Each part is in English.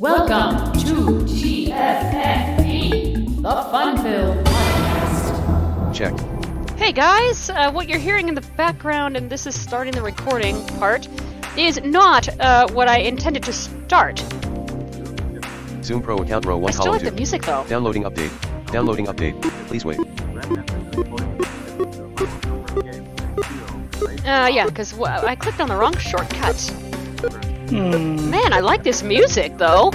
Welcome to TFFP, the Funville Podcast. Check. Hey guys, what you're hearing in the background, and this is starting the recording part, is not what I intended to start. Zoom Pro account row 1 column 2. I still like the music though. Downloading update. Downloading update. Please wait. Yeah, because I clicked on the wrong shortcut. Man, I like this music though.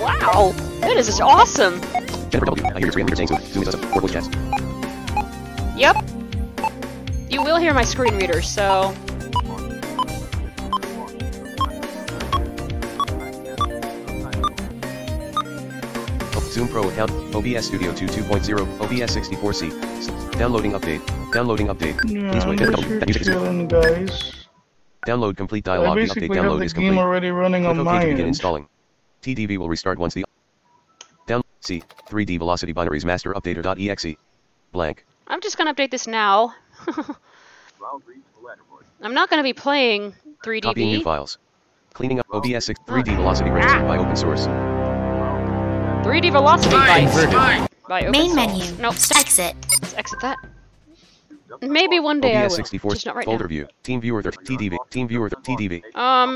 Wow, that is just awesome. Yep. You will hear my screen reader, so. Zoom Pro account, OBS Studio 2.0, OBS 64C. Downloading update. Downloading update. Yeah, please wait. Guys. Download complete dialog. The update download is complete. Game already running on my end. Begin installing. TDV will restart once the down C 3D Velocity binaries master updater.exe. Blank. I'm just gonna update this now. I'm not gonna be playing 3D. Copying new files. Cleaning up OBS 3D Velocity registered by open source. 3D Velocity by main menu. No, exit. Let's exit that. Maybe one day OBS I will. 64 just not right folder now. View. Team Viewer TDV. Team Viewer TDV.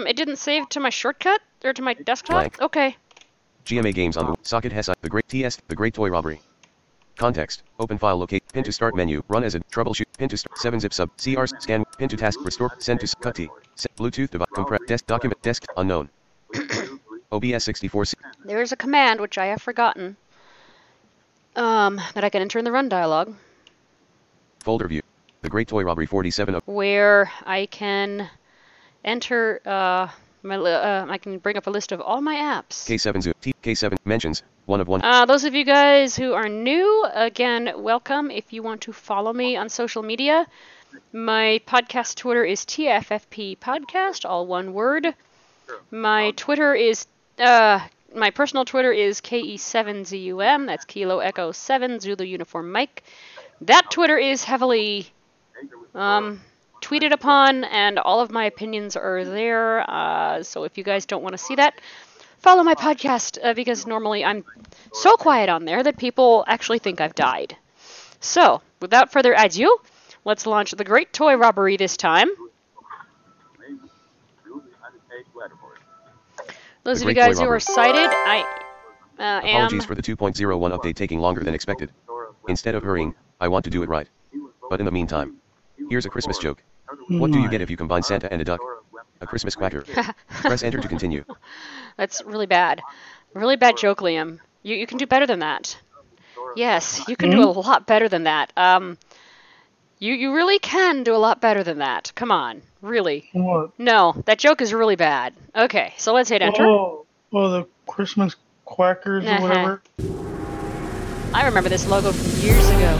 It didn't save to my shortcut or to my desktop. Blank. Okay. GMA games on the socket has the great TS. The Great Toy Robbery. Context. Open file locate. Pin to start menu. Run as a troubleshoot. Pin to start 7-zip sub. CR scan. Pin to task restore. Send to cut T. Set Bluetooth device. Compress desk document desk unknown. OBS 64C. There is a command which I have forgotten. That I can enter in the run dialog. Folder view. The Great Toy Robbery 47. Where I can enter. I can bring up a list of all my apps. K7ZUM. K7 mentions one of one. Those of you guys who are new, again, welcome. If you want to follow me on social media, my podcast Twitter is TFFP Podcast, all one word. My Twitter is my personal Twitter is KE7ZUM. That's Kilo Echo 7 Zulu Uniform Mike. That Twitter is heavily tweeted upon, and all of my opinions are there. So if you guys don't want to see that, follow my podcast because normally I'm so quiet on there that people actually think I've died. So without further ado, let's launch The Great Toy Robbery this time. Those of you guys who are sighted, I am... Apologies for the 2.01 update taking longer than expected. Instead of hurrying, I want to do it right. But in the meantime, here's a Christmas joke. What do you get if you combine Santa and a duck? A Christmas quacker. Press enter to continue. That's really bad. Really bad joke, Liam. You can do better than that. Yes, you can do a lot better than that. You really can do a lot better than that. Come on. Really. What? No, that joke is really bad. Okay, so let's hit enter. Oh, the Christmas quackers or whatever. I remember this logo from years ago.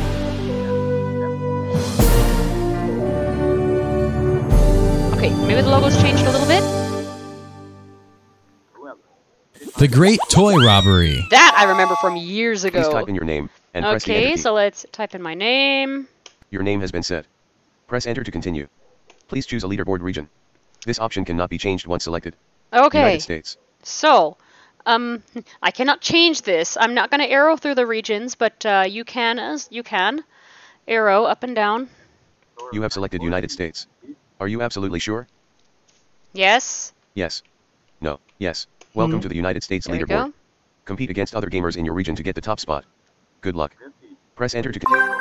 Okay, maybe the logo's changed a little bit. The Great Toy Robbery. That I remember from years ago. Please type in your name and press the enter key. Okay, so let's type in my name. Your name has been set. Press enter to continue. Please choose a leaderboard region. This option cannot be changed once selected. Okay. United States. So, I cannot change this. I'm not going to arrow through the regions, but you can arrow up and down. You have selected United States. Are you absolutely sure? Yes. Yes. No. Yes. Welcome to the United States there leaderboard. Compete against other gamers in your region to get the top spot. Good luck. Press enter to continue.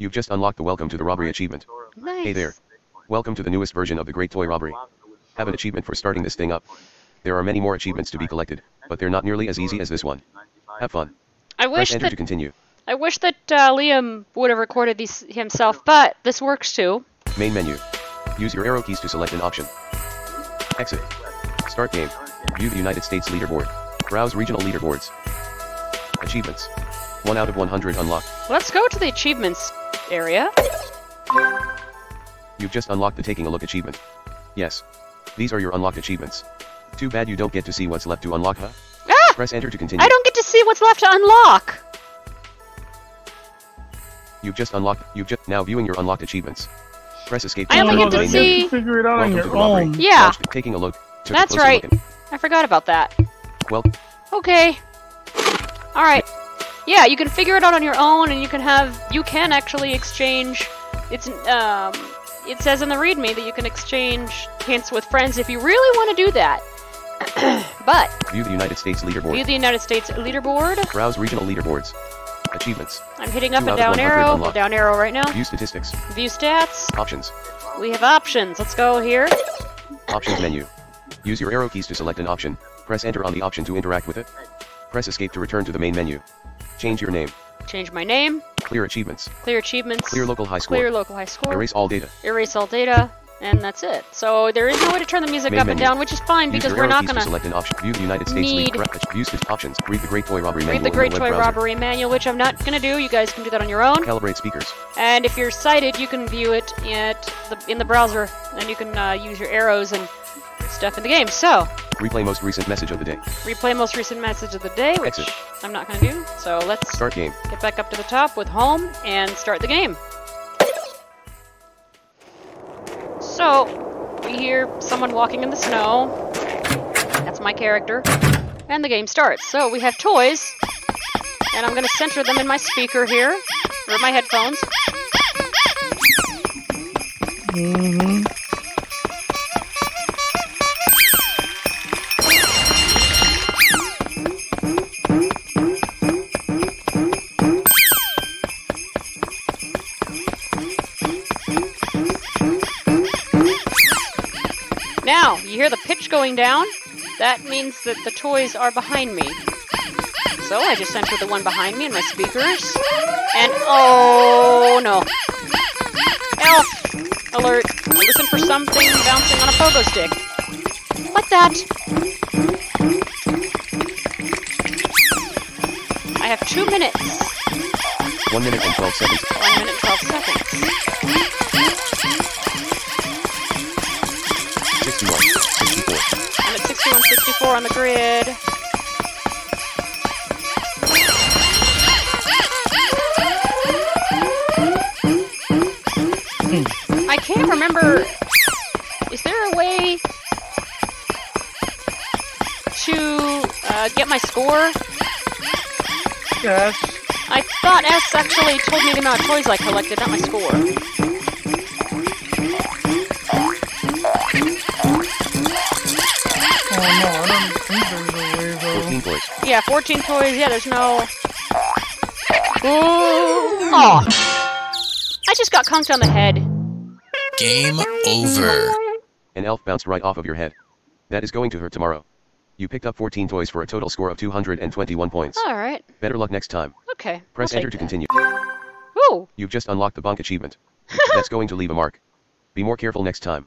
You've just unlocked the Welcome to the Robbery achievement. Nice. Hey there. Welcome to the newest version of The Great Toy Robbery. Have an achievement for starting this thing up. There are many more achievements to be collected, but they're not nearly as easy as this one. Have fun. I wish that Liam would have recorded these himself, but this works too. Main menu. Use your arrow keys to select an option. Exit. Start game. View the United States leaderboard. Browse regional leaderboards. Achievements. 1 out of 100 unlocked. Let's go to the achievements area. You've just unlocked the Taking a Look achievement. Yes. These are your unlocked achievements. Too bad you don't get to see what's left to unlock, huh? Ah! Press enter to continue. I don't get to see what's left to unlock! You've just now viewing your unlocked achievements. Press escape. I only get to see. You figure it out on your own. Yeah. Taking a look. That's right. I forgot about that. Well. Okay. All right. Yeah, you can figure it out on your own, and you can actually exchange. It says in the README that you can exchange hints with friends if you really want to do that. But view the United States leaderboard. Browse regional leaderboards. Achievements. I'm hitting up and down arrow. Unlocked. Down arrow right now. View statistics. View stats. Options. We have options. Let's go here. Options menu. Use your arrow keys to select an option. Press enter on the option to interact with it. Press escape to return to the main menu. Change your name. Change my name. Clear achievements. Clear local high score. Erase all data. And that's it. So there is no way to turn the music up and down, which is fine because we're not going to select an option. View the United States use the options. Read the Great Toy Robbery manual. Which I'm not going to do. You guys can do that on your own. Calibrate speakers. And if you're sighted, you can view it in the browser, and you can use your arrows and stuff in the game. So replay most recent message of the day. Which exit. I'm not going to do. So let's start game. Get back up to the top with home and start the game. So, we hear someone walking in the snow. That's my character. And the game starts. So, we have toys. And I'm going to center them in my speaker here. Or my headphones. Now, you hear the pitch going down? That means that the toys are behind me. So I just entered the one behind me in my speakers. And oh no. Elf alert. Listen for something bouncing on a pogo stick. What that? I have 2 minutes. 1 minute and 12 seconds. 1 minute and 12 seconds. 61, 64. I'm at 61, 64 on the grid. I can't remember. Is there a way to get my score? Yes. I thought S actually told me the amount of toys I collected, not my score. Yeah, 14 toys. Yeah, there's no... Ooh. Aw. I just got conked on the head. Game over. An elf bounced right off of your head. That is going to hurt tomorrow. You picked up 14 toys for a total score of 221 points. All right. Better luck next time. Okay. Press enter to continue. Ooh. You've just unlocked the bonk achievement. That's going to leave a mark. Be more careful next time.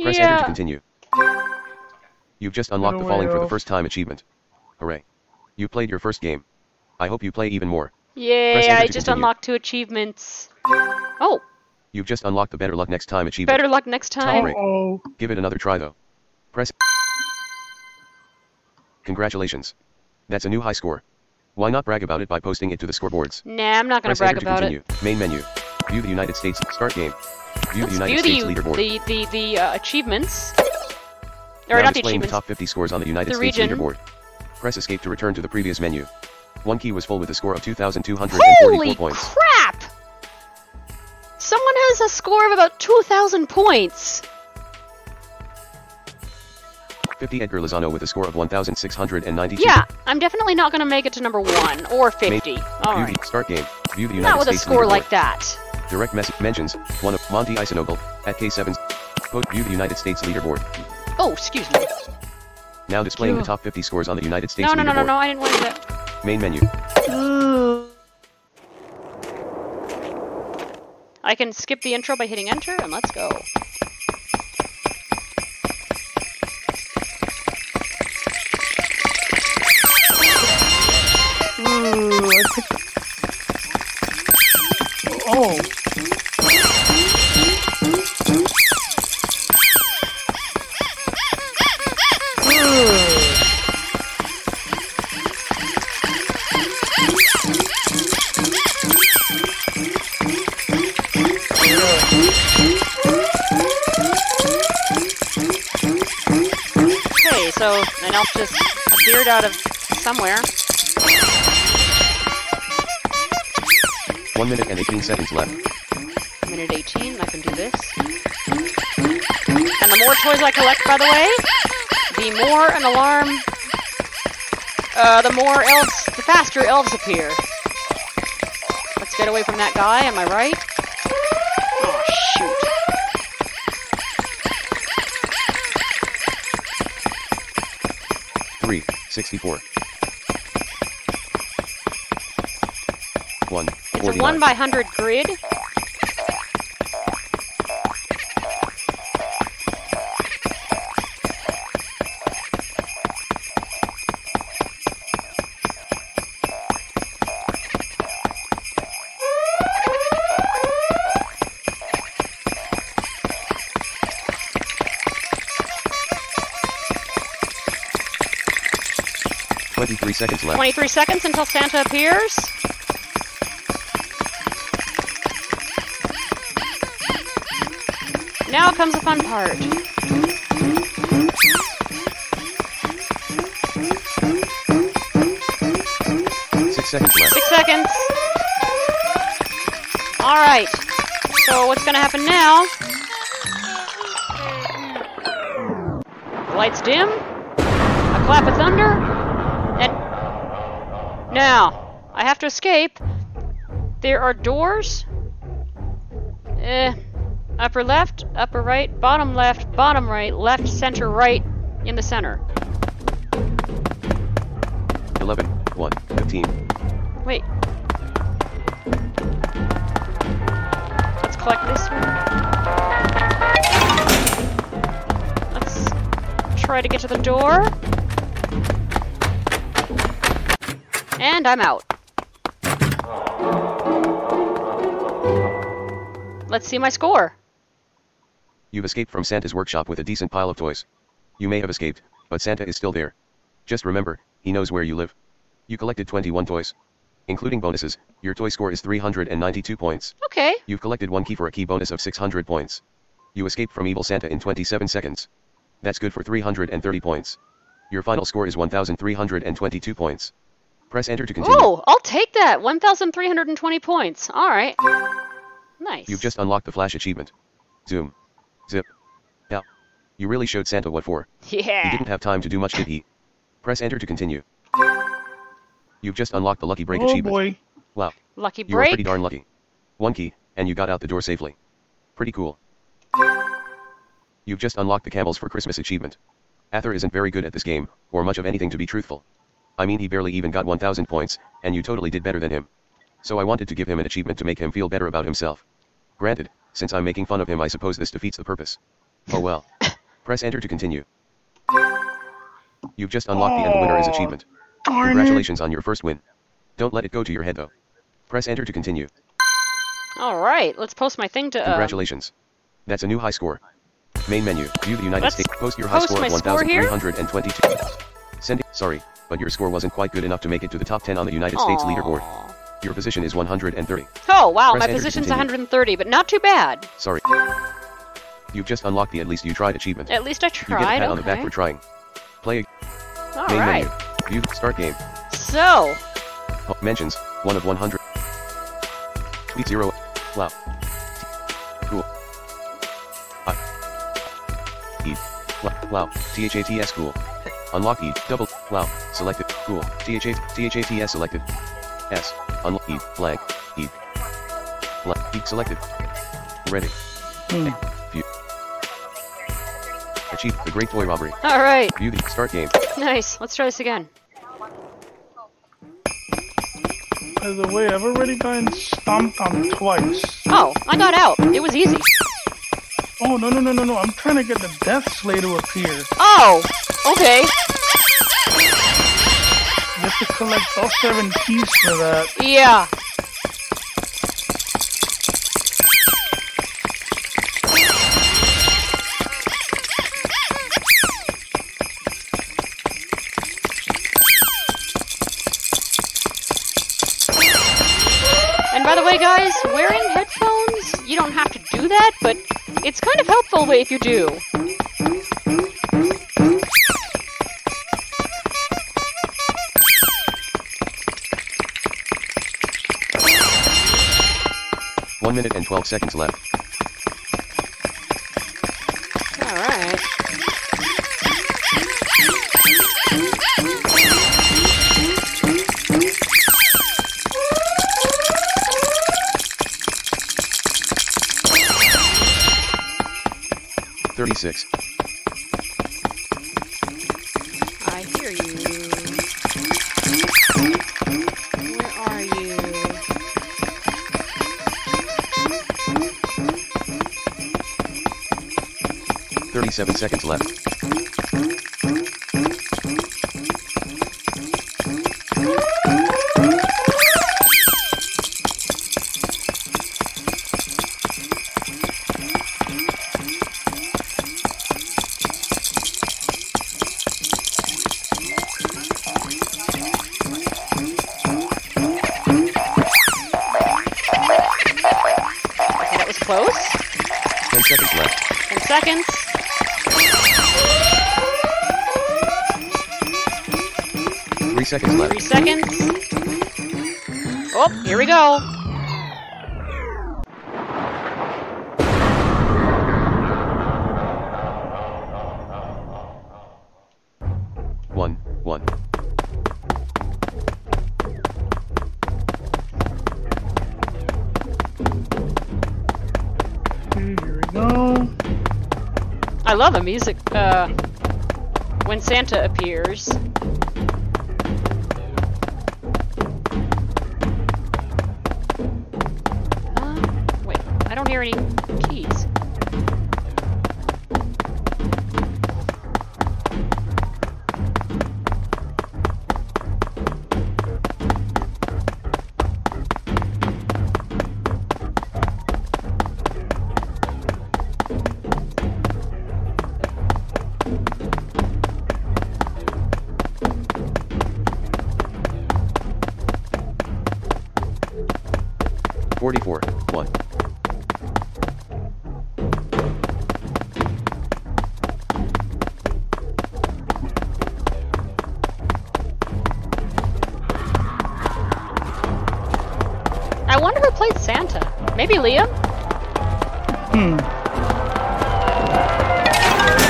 Press enter to continue. You've just unlocked the falling for the first time achievement. Hooray. You played your first game. I hope you play even more. Yay, I just unlocked 2 achievements. Oh. You've just unlocked the Better Luck Next Time achievement. Better Luck Next Time. Uh-oh. Give it another try, though. Press... Congratulations. That's a new high score. Why not brag about it by posting it to the scoreboards? Nah, I'm not going to brag about it. Main menu. View the United States. Start game. View the United States leaderboard. The achievements. Or not the achievements. The top 50 scores on the United States leaderboard. Press escape to return to the previous menu. One key was full with a score of 2,244 points. Holy crap! Someone has a score of about 2,000 points. 50 Edgar Lozano with a score of 1,692. Yeah, I'm definitely not going to make it to number 1 or 50. Alright. Start game. View the United States leaderboard. Not with a score like that. Direct message mentions. One of Monty Eisenogel at K7ZUM. View the United States leaderboard. Oh, excuse me. Now displaying the top 50 scores on the United States leaderboard. No, I didn't want to do that. Main menu. Ooh. I can skip the intro by hitting enter, and let's go. Oh. Okay, so an elf just appeared out of somewhere. 1 minute and 18 seconds left. Minute 18, I can do this. And the more toys I collect, by the way, the more an alarm, the more elves, the faster elves appear. Let's get away from that guy, am I right? Oh, shoot. Three, 64. 1, it's 49. A 1 by 100 grid. Seconds left. 23 seconds until Santa appears. Now comes the fun part. Six seconds left. All right. So what's going to happen now? The lights dim. A clap of thunder. Now, I have to escape. There are doors. Upper left, upper right, bottom left, bottom right, left, center, right, in the center. 11, 1, 15. Wait. Let's collect this one. Let's try to get to the door. And I'm out. Let's see my score. You've escaped from Santa's workshop with a decent pile of toys. You may have escaped, but Santa is still there. Just remember, he knows where you live. You collected 21 toys. Including bonuses, your toy score is 392 points. Okay. You've collected one key for a key bonus of 600 points. You escaped from evil Santa in 27 seconds. That's good for 330 points. Your final score is 1,322 points. Press enter to continue. Oh, I'll take that. 1,320 points. All right. Nice. You've just unlocked the flash achievement. Zoom. Zip. Now, you really showed Santa what for. Yeah. He didn't have time to do much, did he? Press enter to continue. You've just unlocked the lucky break achievement. Oh boy. Wow. Lucky break. You were pretty darn lucky. One key, and you got out the door safely. Pretty cool. You've just unlocked the Campbell's for Christmas achievement. Ather isn't very good at this game, or much of anything to be truthful. I mean, he barely even got 1,000 points, and you totally did better than him. So I wanted to give him an achievement to make him feel better about himself. Granted, since I'm making fun of him, I suppose this defeats the purpose. Oh well. Press enter to continue. You've just unlocked the end winner as achievement. Congratulations on your first win. Don't let it go to your head though. Press enter to continue. Alright, let's post my thing to... Congratulations. That's a new high score. Main menu, view the United States, post your high score of 1,322. Send it, sorry. But your score wasn't quite good enough to make it to the top 10 on the United States leaderboard. Your position is 130. Oh, wow, my position's 130, but not too bad. Sorry. You've just unlocked the At Least You Tried achievement. At least I tried, you get a pat on the back for trying. Play again. Main menu. View. Start game. So. Mentions. 1 of 100. Tweet 0. Wow. Cool. Wow. THATS cool. Unlock E, double, wow, selected, cool, THATS selected, S, unlock E, blank, E selected, ready, view, achieve the Great Toy Robbery. All right. View the start game. Nice, let's try this again. By the way, I've already gotten stomped on twice. Oh, I got out, it was easy. Oh, no, I'm trying to get the Death Sleigh to appear. Oh, okay. You have to collect all 7 keys for that. Yeah. And by the way, guys, wearing headphones, you don't have to do that, but... it's kind of helpful if you do. minute and 12 seconds left. All right. I hear you. Where are you? Thirty-seven seconds left. Seconds left. 3 seconds. Oh, here we go. One. Here we go. I love the music when Santa appears. Maybe Liam?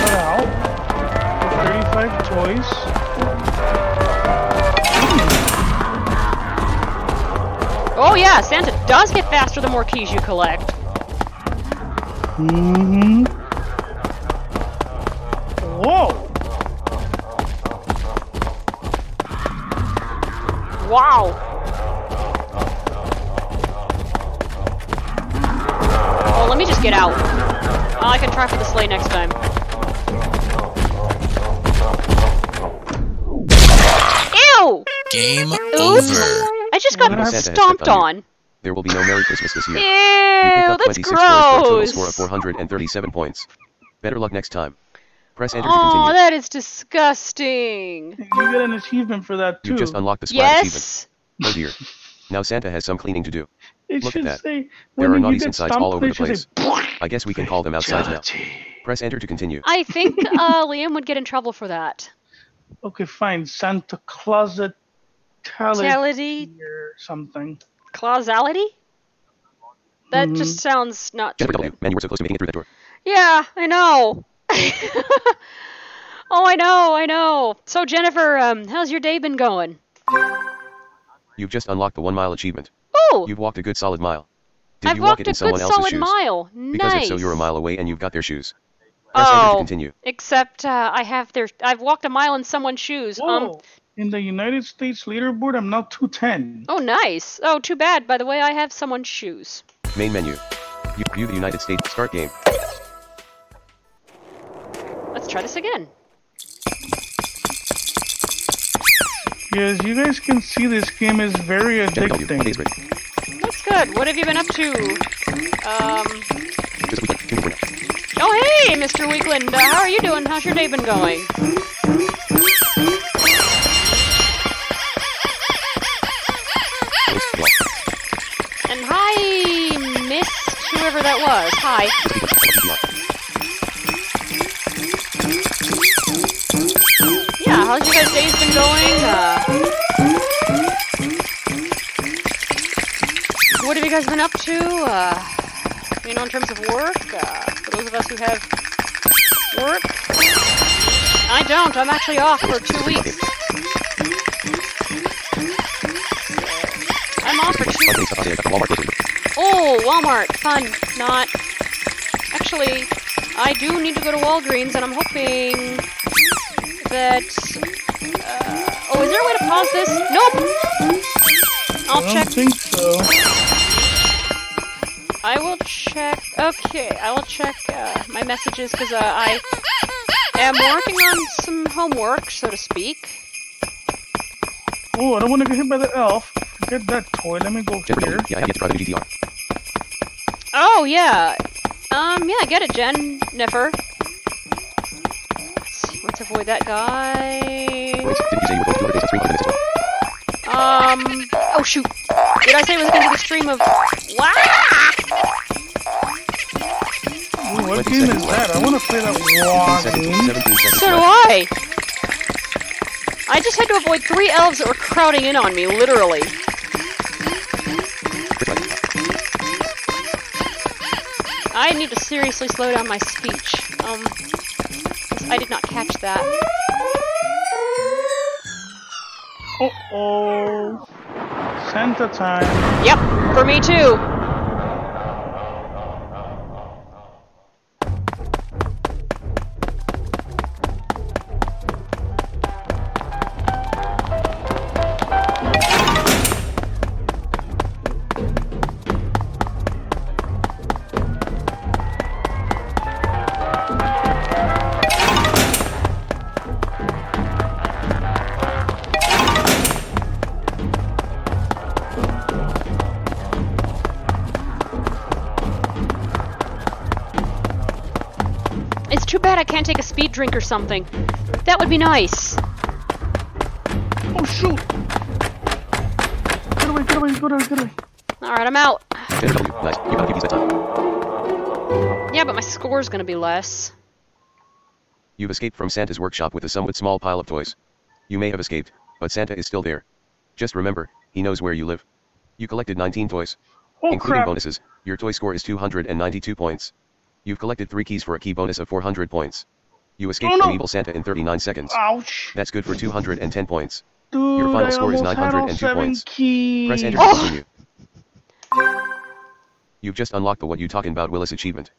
Well, 35 toys. Oh yeah, Santa does get faster the more keys you collect. Mm-hmm. Whoa! Wow! Get out. I can try for the sleigh next time. Ew! Game Oops. Over. I just got stomped on. There will be no Merry Christmas this year. Ew, you picked up that's 26 gross. Points for a total score of 437 points. Better luck next time. Press enter to continue. Oh, that is disgusting. You get an achievement for that too. You just unlocked the spot achievement. Oh dear. Now Santa has some cleaning to do. It Look at that. Say, there are naughties insides all over the place. I guess we can call them outsides now. Press enter to continue. I think Liam would get in trouble for that. Okay, fine. Santa Clausality or something. Clausality? That just sounds not true. Man, you were so close to making it through that door. Yeah, I know. I know. So Jennifer, how's your day been going? You've just unlocked the 1 mile achievement. Oh! You've walked a good solid mile. Did you walk it in someone else's shoes? I've walked a good solid mile. Nice. Because if so, you're a mile away and you've got their shoes. Press enter to continue. Except I've walked a mile in someone's shoes. Whoa. In the United States leaderboard, I'm now 210. Oh, nice. Oh, too bad. By the way, I have someone's shoes. Main menu. You view the United States start game. Let's try this again. Yes, you guys can see this game is very addicting. That's good. What have you been up to? Oh, hey, Mr. Weekland. How are you doing? How's your day been going? And hi, Miss whoever that was. Hi. Yeah, how's your guys' days been going? What have you guys been up to? you know, in terms of work, for those of us who have work, I don't. I'm actually off for 2 weeks. I'm off for 2 weeks. Oh, Walmart. Fun. Not. Actually, I do need to go to Walgreens, and I'm hoping that... oh, is there a way to pause this? Nope! I'll check. I don't think so. I will check... Okay, I will check my messages, because I am working on some homework, so to speak. Oh, I don't want to get hit by the elf. Forget that toy. Let me go here. Oh, yeah. Yeah, get it, Jen. Nefer. Let's avoid that guy. Oh, shoot. Did I say it was going to be the stream of... Ooh, what game is that? I want to play that game. So do I. I just had to avoid three elves that were crowding in on me, literally. I need to seriously slow down my speech. I did not catch that. Uh-oh. Santa time. Yep, for me too. I can't take a speed drink or something. That would be nice. Oh shoot! Get away, get away, get away, get away. Alright, I'm out. Yeah, but my score's gonna be less. You've escaped from Santa's workshop with a somewhat small pile of toys. You may have escaped, but Santa is still there. Just remember, he knows where you live. You collected 19 toys. Oh, including crap. Bonuses, your toy score is 292 points. You've collected 3 keys for a key bonus of 400 points. You escaped from evil Santa in 39 seconds. Ouch. That's good for 210 points. Dude, your final score is 902 points. Keys. Press enter to continue. You've just unlocked the What You Talking About Willis achievement.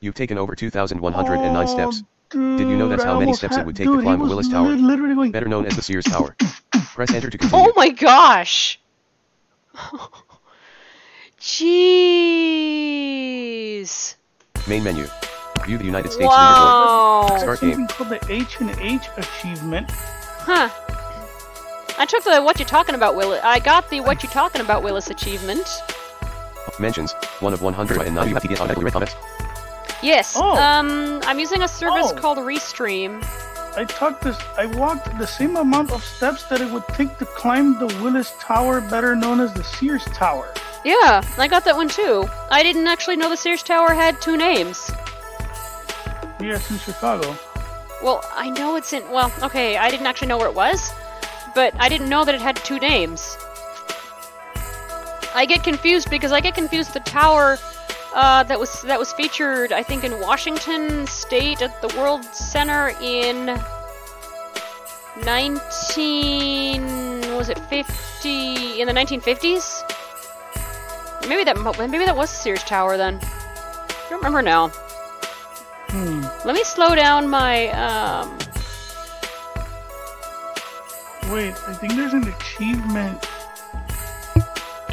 You've taken over 2,109 steps. Dude, did you know that's how many steps it would take to climb the Willis Tower? Better known as the Sears Tower. Press enter to continue. Oh my gosh! Jeez! Main menu. View the United States leaderboard. Start game. Called the H&H achievement. Huh. I took the What You Talking About Willis. I got the What You Talking About Willis achievement. Mentions. One of 190. Yes. Oh. I'm using a service called Restream. I walked the same amount of steps that it would take to climb the Willis Tower, better known as the Sears Tower. Yeah, I got that one too. I didn't actually know the Sears Tower had 2 names. Yeah, it's in Chicago. Well, I know it's in... Well, okay, I didn't actually know where it was, but I didn't know that it had 2 names. I get confused because I get confused with the tower that was featured, I think, in Washington State at the World Center in... 50... in the 1950s? Maybe that was Sears Tower then. I don't remember now. Let me slow down my Wait, I think there's an achievement.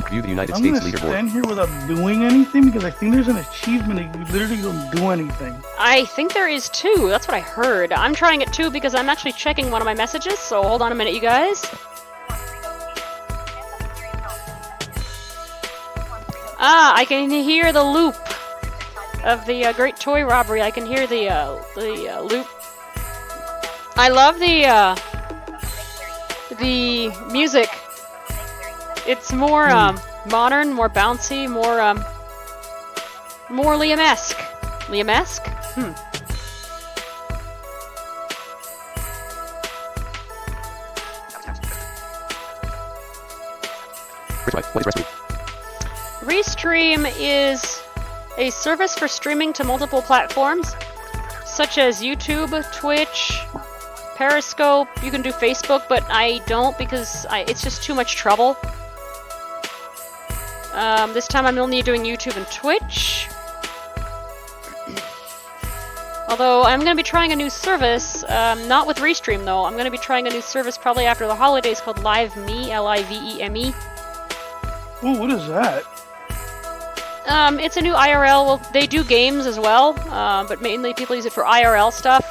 View the United States leaderboard. I'm gonna stand here without doing anything because I think there's an achievement that you literally don't do anything. I think there is too. That's what I heard. I'm trying it too because I'm actually checking one of my messages. So hold on a minute, you guys. Ah, I can hear the loop of the Great Toy Robbery. I can hear the loop. I love the music. It's more modern, more bouncy, more Liam-esque. Liam-esque? What is Restream? Restream is a service for streaming to multiple platforms, such as YouTube, Twitch, Periscope. You can do Facebook, but I don't because it's just too much trouble. This time I'm only doing YouTube and Twitch. Although I'm going to be trying a new service, not with Restream though. I'm going to be trying a new service probably after the holidays called LiveMe, L-I-V-E-M-E. Ooh, what is that? It's a new IRL. Well, they do games as well, but mainly people use it for IRL stuff.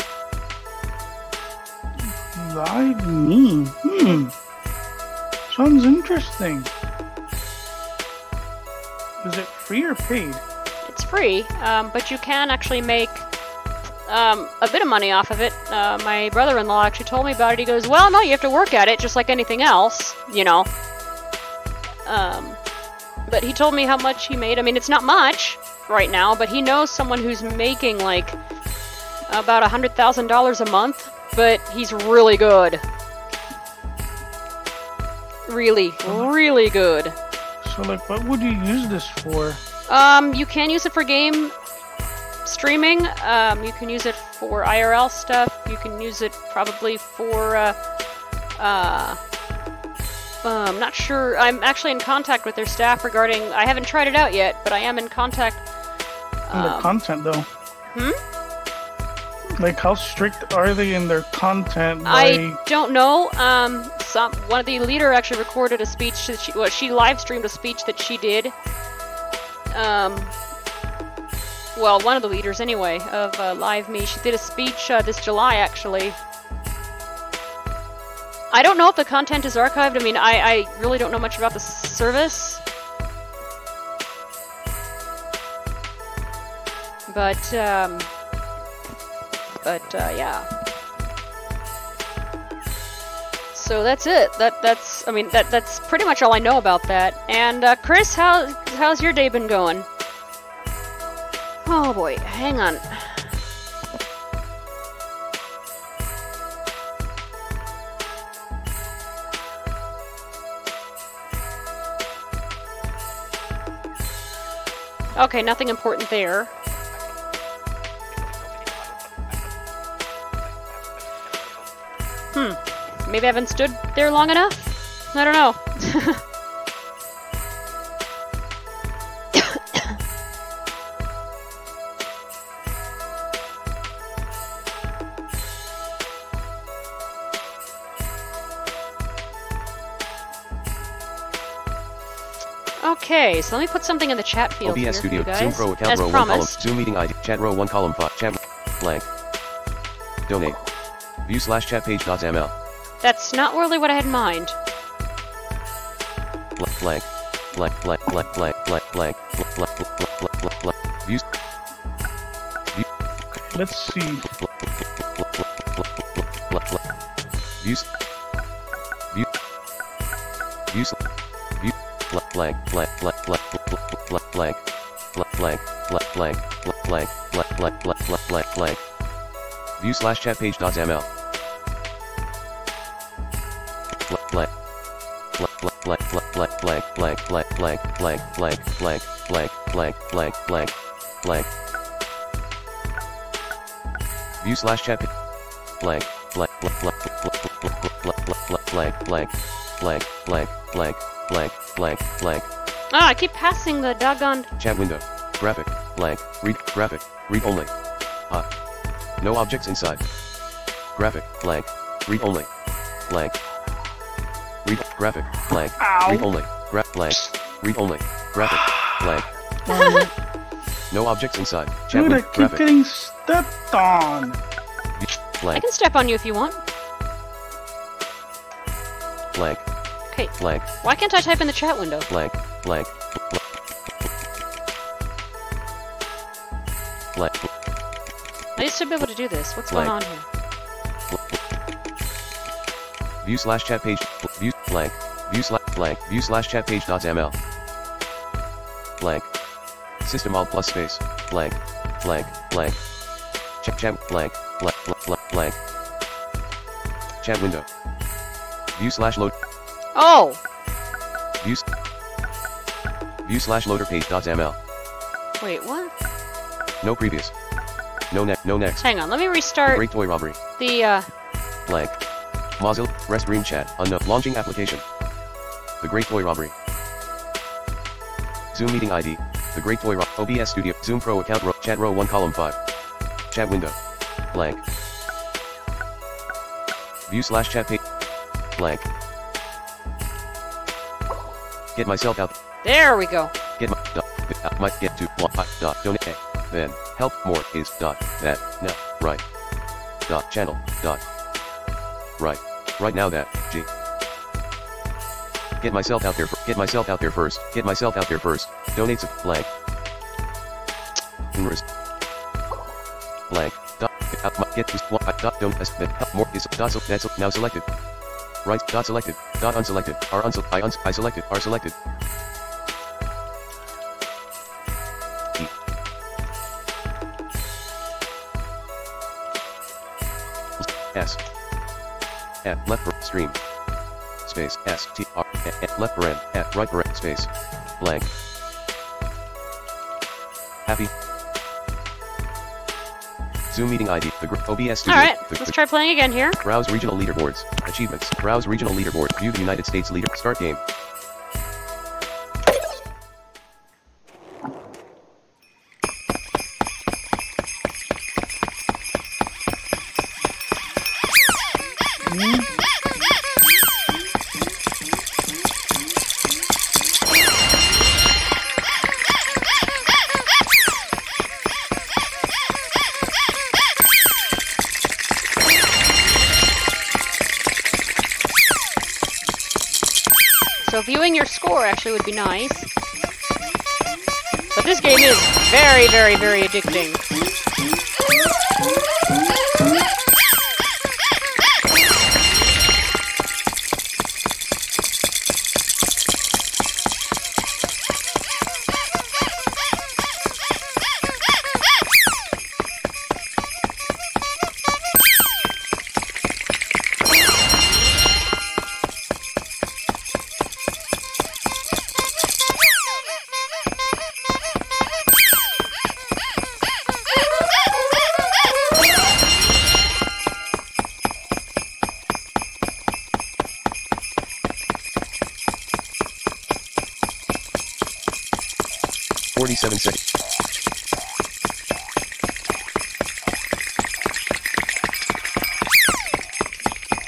LiveMe? Hmm. Sounds interesting. Is it free or paid? It's free, but you can actually make a bit of money off of it. My brother-in-law actually told me about it. He goes, well, no, you have to work at it just like anything else, you know. But he told me how much he made. I mean, it's not much right now, but he knows someone who's making like about $100,000 a month, but he's really good. Really good. So, like, what would you use this for? You can use it for game streaming. You can use it for IRL stuff. You can use it probably for, I'm not sure. I'm actually in contact with their staff regarding, I haven't tried it out yet, but I am in contact. In their content, though. Like, how strict are they in their content? I don't know. One of the leader actually recorded a speech that she live streamed a speech that she did. Well, one of the leaders anyway of LiveMe. She did a speech this July actually. I don't know if the content is archived. I mean, I really don't know much about the service. But yeah. So that's it. That's pretty much all I know about that. And Chris, how's your day been going? Oh boy, hang on. Okay, nothing important there. Maybe I haven't stood there long enough? I don't know. Okay, so let me put something in the chat field. OBS Studio, Zoom Pro account, row 1, column, Zoom meeting ID, chat row 1, column 5, chat blank. Donate. View/chatpage.ml. That's not really what I had in mind. Blank, blank, blank, blank, blank, blank, blank, blank, blank, blank, views. Let's see. Views. View. Views. View. Blank, blank, blank, blank, blank, blank, blank, blank, blank, blank, blank, blank, blank, blank. View/chatpage.ml. Blank, blank, blank, blank, blank, blank, blank, blank, blank, blank, blank, blank, blank, blank, blank, blank. View/chat. Blank, blank, blank, blank, blank, blank, blank, blank, blank, blank, blank, blank. Ah, I keep passing the doggone chat window. Graphic. Blank. Read. Graphic. Read only. Hot. No objects inside. Graphic, blank, read only, blank, read, graphic, blank, read only, blank, read only, graphic, blank. No objects inside. Chat dude, I keep graphic. Getting stepped on. Blank. I can step on you if you want. Blank. Okay. Blank. Why can't I type in the chat window? Blank, blank, blank, blank. Blank. I used to be able to do this. What's blank. Going on here? View/chat page. View blank. View/blank. View/chat page.ml. Blank. System all plus space. Blank. Blank. Blank. Chat blank. Blank. Blank. Blank. Chat window. View/load. Oh. View/loaderpage.ml. Wait, what? No previous. No next. Hang on, let me restart. The Great Toy Robbery. The blank. Mozilla Restream chat. Launching application. The Great Toy Robbery. Zoom meeting ID. The Great Toy Robbery. OBS Studio. Zoom Pro account. Chat row 1 column 5. Chat window. Blank. View / chat page. Blank. Get myself out. There we go. Get my might get to dot donate then help more is that now right channel right now that g get myself out there first donates a blank blank dot might get to dot don't that help more is dot so that's now selected right dot selected dot unselected are unselected I selected are selected. S at left stream space S T R at left paren at right paren space blank happy Zoom meeting ID the OBS Studio. All right, let's try playing again here. Browse regional leaderboards achievements. Browse regional leaderboard. View the United States leader. Start game. Viewing your score actually would be nice. But this game is very, very, very addicting.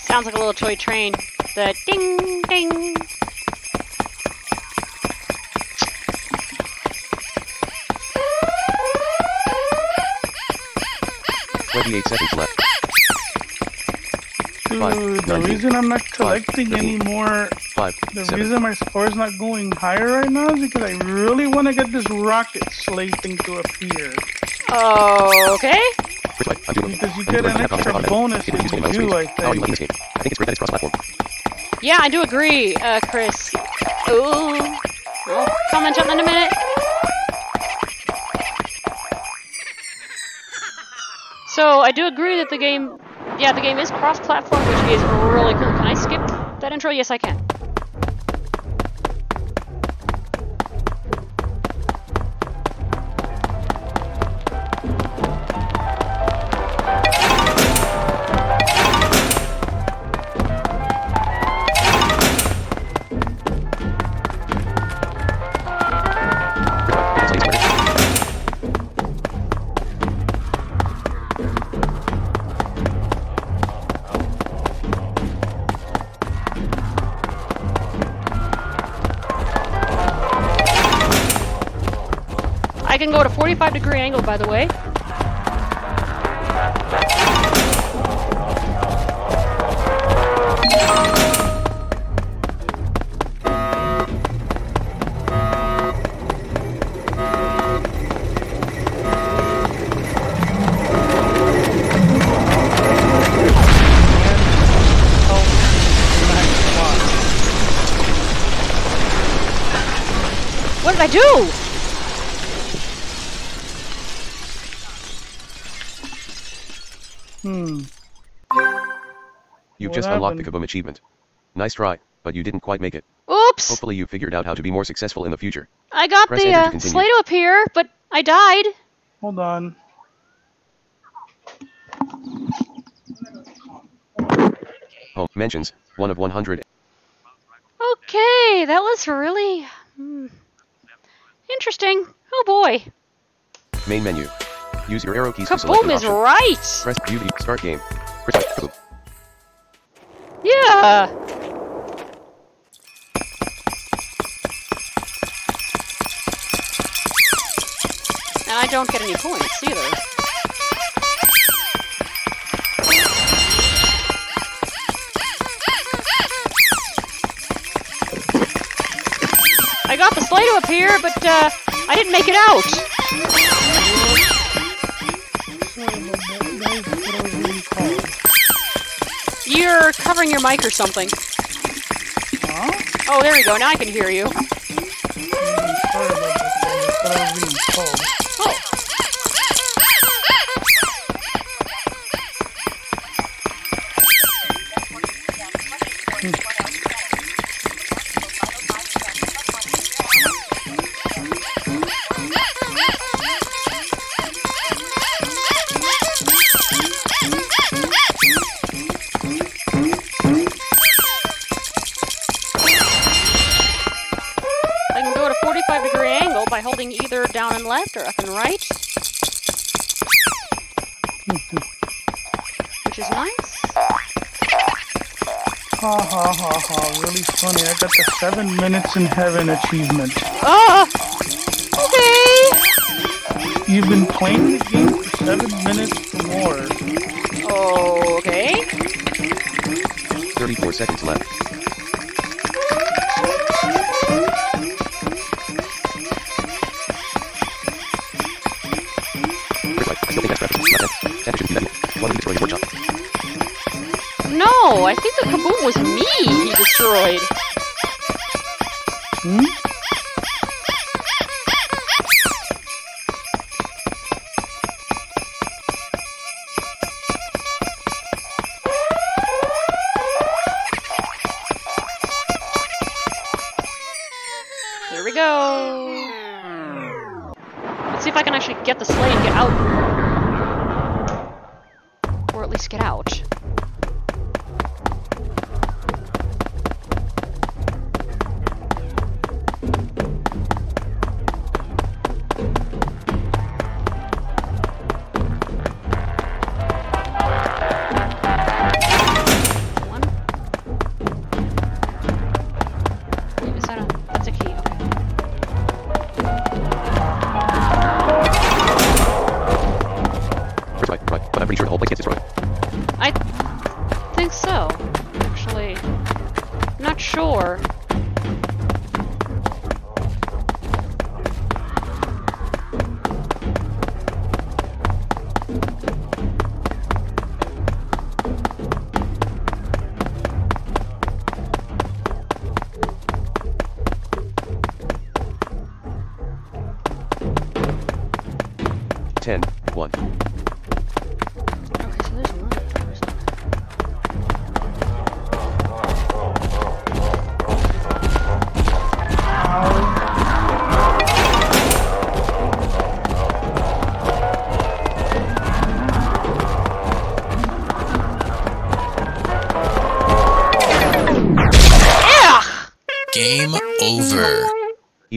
Sounds like a little toy train. The ding, ding. The reason my score is not going higher right now is because I really want to get this rocket slate thing to appear. Oh, okay. Because you get an extra bonus if you do, I think. Yeah, I do agree, Chris. Ooh. I'll comment on that in a minute. So, I do agree that the game is cross-platform, which is really cool. Can I skip that intro? Yes, I can. I can go at a 45-degree angle, by the way. What did I do? Unlock the KE7ZUM achievement. Nice try, but you didn't quite make it. Oops! Hopefully you figured out how to be more successful in the future. I got the slate to appear, but I died. Hold on. Oh, mentions. 1 of 100. Okay, that was really... interesting. Oh boy. Main menu. Use your arrow keys to select an option. Kaboom is right! Press beauty. Start game. Yeah! And I don't get any points either. I got the sleigh to appear, but I didn't make it out. You're covering your mic or something. Huh? Oh, there we go. Now I can hear you. Oh. Either down and left or up and right, which is nice. Ha ha ha ha! Really funny. I got the 7 minutes in heaven achievement. Oh, okay. You've been playing the game for 7 minutes or more. Oh, okay. 34 seconds left. No, I think the Kaboom was me he destroyed. Hmm? There we go. Let's see if I can actually get the sleigh and get out. Or at least get out.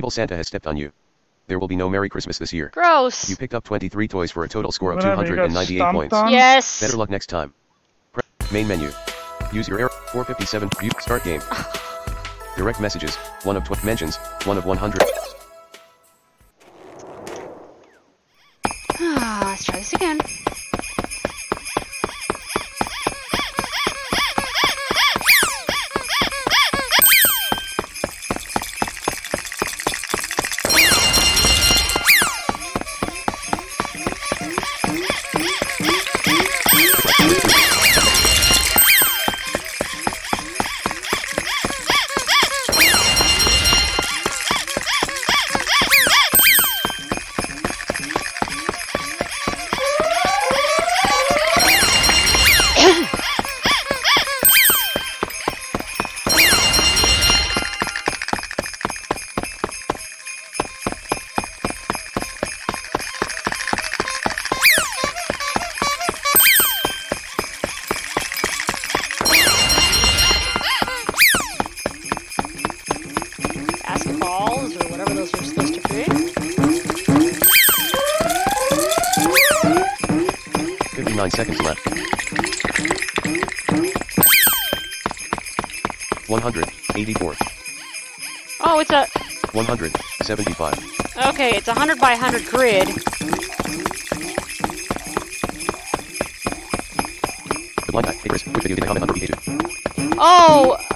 Santa has stepped on you. There will be no Merry Christmas this year. Gross. You picked up 23 toys for a total score of 298 points. Yes. Better luck next time. Main menu. Use your air. 457. Start game. Direct messages. 1 of 12 mentions. 1 of 100. Let's try this again. seconds left. 184. Oh, it's a... 175. Okay, it's 100 by 100 grid.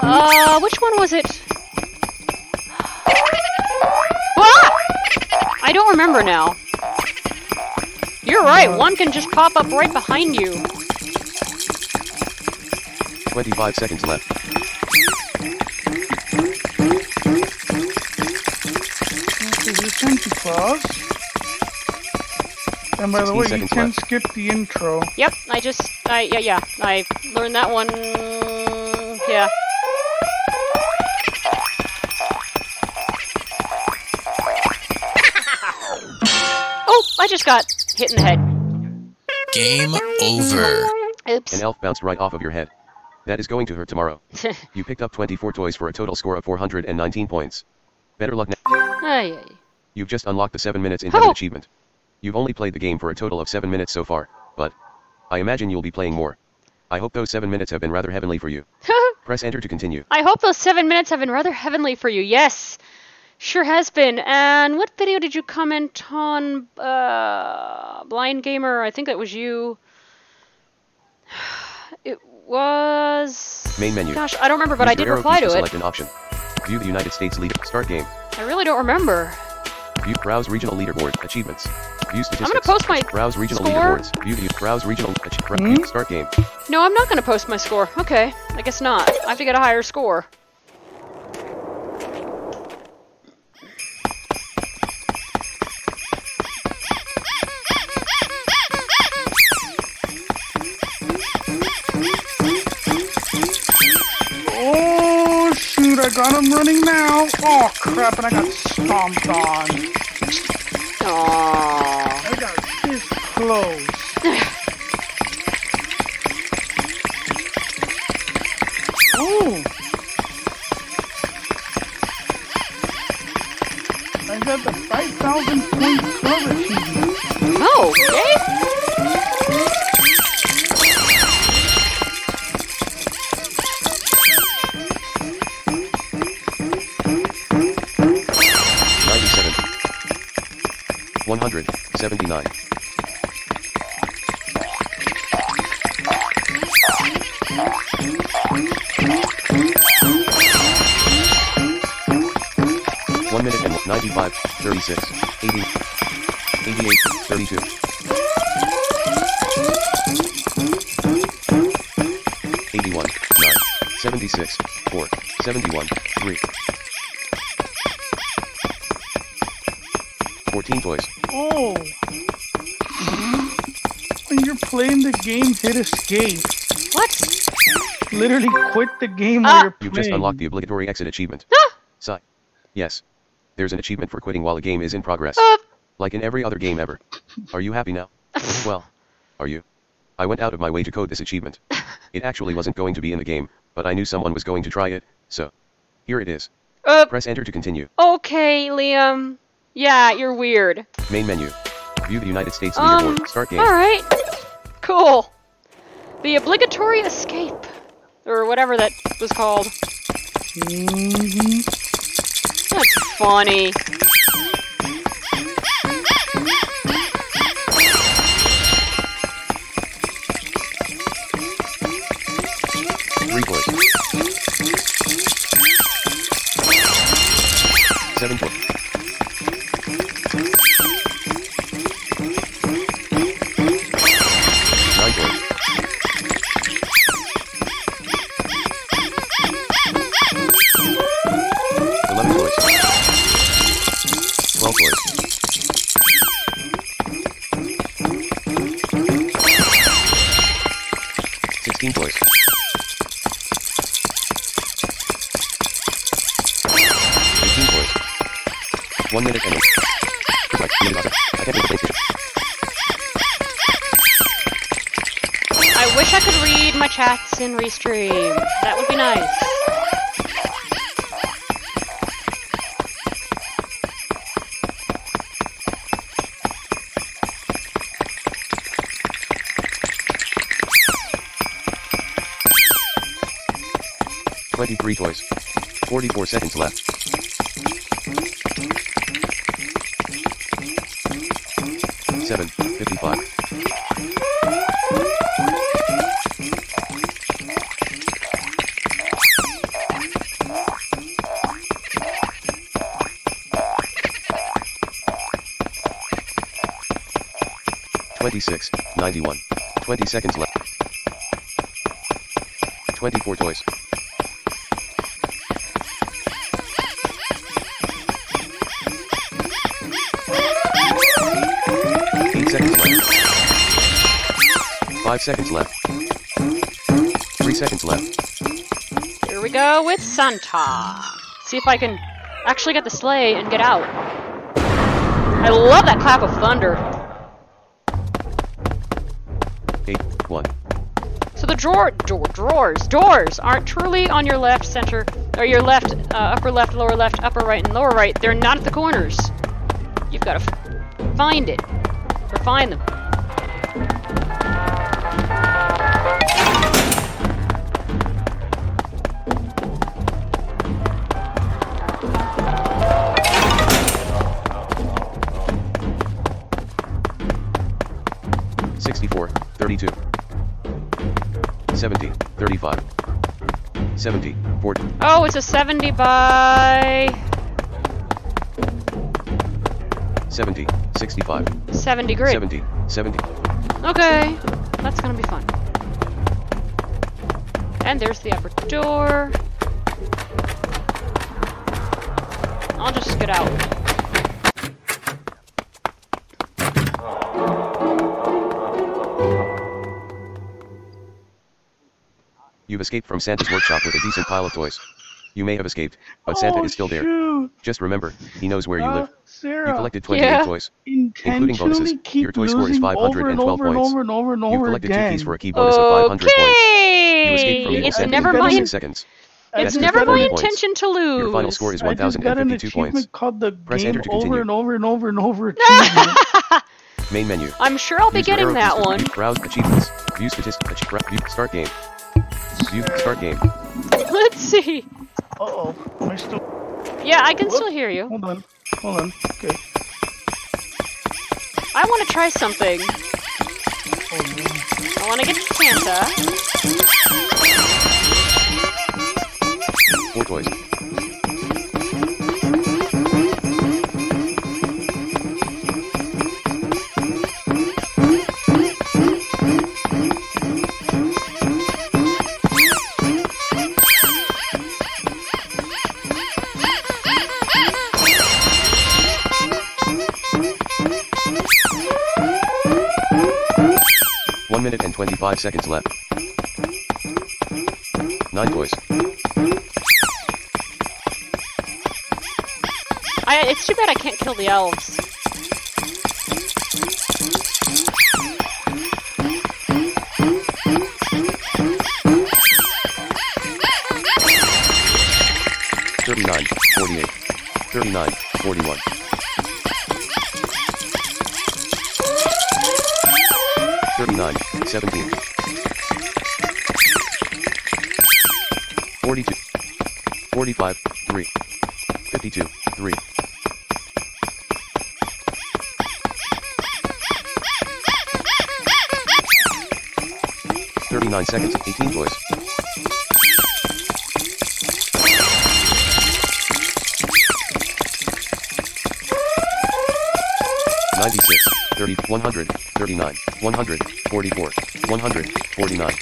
Oh, which one was it? Ah! I don't remember now. You're right, one can just pop up right behind you. 25 seconds left. 20 And by the way, you can skip the intro. Yep, yeah, I learned that one, yeah. Oh, I just got hit in the head. Game over. Oops. An elf bounced right off of your head. That is going to hurt tomorrow. You picked up 24 toys for a total score of 419 points. Better luck now. Aye. You've just unlocked the 7 minutes in heaven achievement. You've only played the game for a total of 7 minutes so far, but I imagine you'll be playing more. I hope those 7 minutes have been rather heavenly for you. Press enter to continue. I hope those 7 minutes have been rather heavenly for you. Yes, sure has been. And what video did you comment on, Blind Gamer? I think that was you. It was... Main menu. Gosh, I don't remember, but I did reply to it. Select an option. View the United States leader. Start game. I really don't remember. View browse regional leaderboard achievements. View statistics. I'm gonna post my browse regional score. Leaderboards. View browse regional start game. No, I'm not gonna post my score. Okay, I guess not. I have to get a higher score. Oh shoot! I got him running now. Oh crap! And I got stomped on. Aww. I got this close. Ooh. I got the 5,000 point club achievement. Oh, okay. 97. 179. 1 minute and 95, 36, 80, 88, 32. Eighty-one, 9, 76, 4, 71, 3. 14 toys. Oh! When you're playing the game, hit escape. What? Literally quit the game while you're playing. You've just unlocked the obligatory exit achievement. Sigh. Yes. There's an achievement for quitting while a game is in progress. Like in every other game ever. Are you happy now? Well, are you? I went out of my way to code this achievement. It actually wasn't going to be in the game, but I knew someone was going to try it, so here it is. Press enter to continue. Okay, Liam. Yeah, you're weird. Main menu. View the United States leaderboard. Start game. Alright. Cool. The obligatory escape. Or whatever that was called. Mm-hmm. That's funny. Report. 7 foot. 9 foot. 16 toys. 18 toys. 1 minute and I wish I could read my chats in Restream. That would be nice. 23 toys. 44 seconds left. $7.55 $26.91 20 seconds left. 24 toys. 8 seconds left. 5 seconds left. 3 seconds left. Here we go with Santa. See if I can actually get the sleigh and get out. I love that clap of thunder. 8, 1. So the doors aren't truly on your left, center, or your left, upper left, upper right, and lower right. They're not at the corners. You've got to find it, or find them. $70, $35, $70, $40. Oh, it's a 70 by 70, 65. 70 grid. 70, 70. Okay, that's gonna be fun. And there's the upper door. I'll just get out. You've escaped from Santa's workshop with a decent pile of toys. You may have escaped, but Santa is still there. Shoot. Just remember, he knows where you live. Sarah, you collected 28 toys, including bonuses. Your toy score is 512 points. You've collected 2 keys for a key bonus of 500 points. You escaped from evil Santa in 36 seconds. It's never my intention to lose. Your final score is 1,052 points. Press enter to continue. Main menu. I'm sure I'll be getting that one. Browse achievements. View statistics. Start game. You start game. Let's see. Uh-oh. Am I still... Yeah, I can still hear you. Hold on. Okay. I want to try something. I want to get to Santa. 4 toys. 1 minute and 25 seconds left. 9 toys. It's too bad I can't kill the elves. 39, 48. 39, 41. 39, 17. 42. 45, 3. 52, 3. 39 seconds, 18 toys. 96. 30, 100, 39, 100, 44, 100, 49.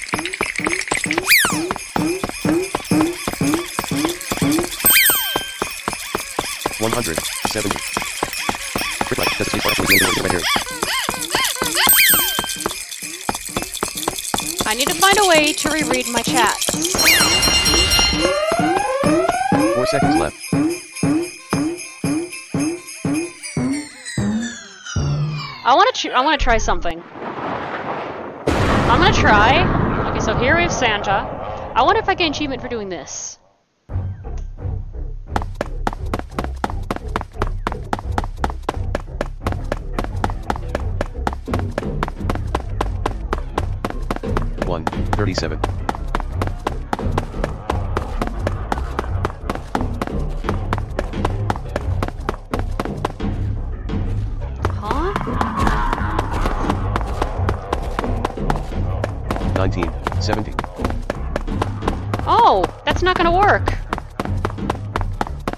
100, 70. I need to find a way to reread my chat. 4 seconds left. I want to try something. I'm going to try. Okay, so here we have Santa. I wonder if I get an achievement for doing this. 17. Oh, that's not gonna work.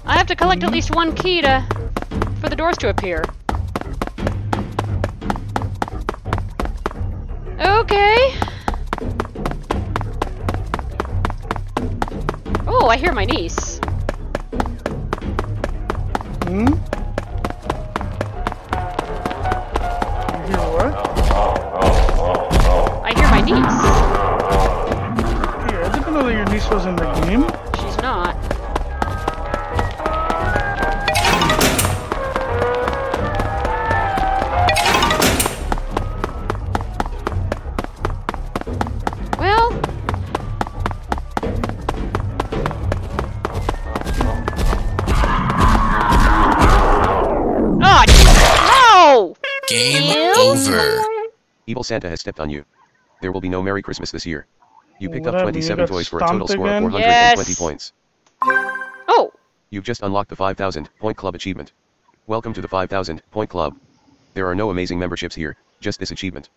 I have to collect at least one key to for the doors to appear. Okay. Oh, I hear my niece. Hmm? You hear what? I hear my niece. Here, I didn't know that your niece was in the game. She's not. Evil Santa has stepped on you. There will be no Merry Christmas this year. You picked up 27 toys for a total score of 420 points. Oh! You've just unlocked the 5,000 Point Club achievement. Welcome to the 5,000 Point Club. There are no amazing memberships here, just this achievement.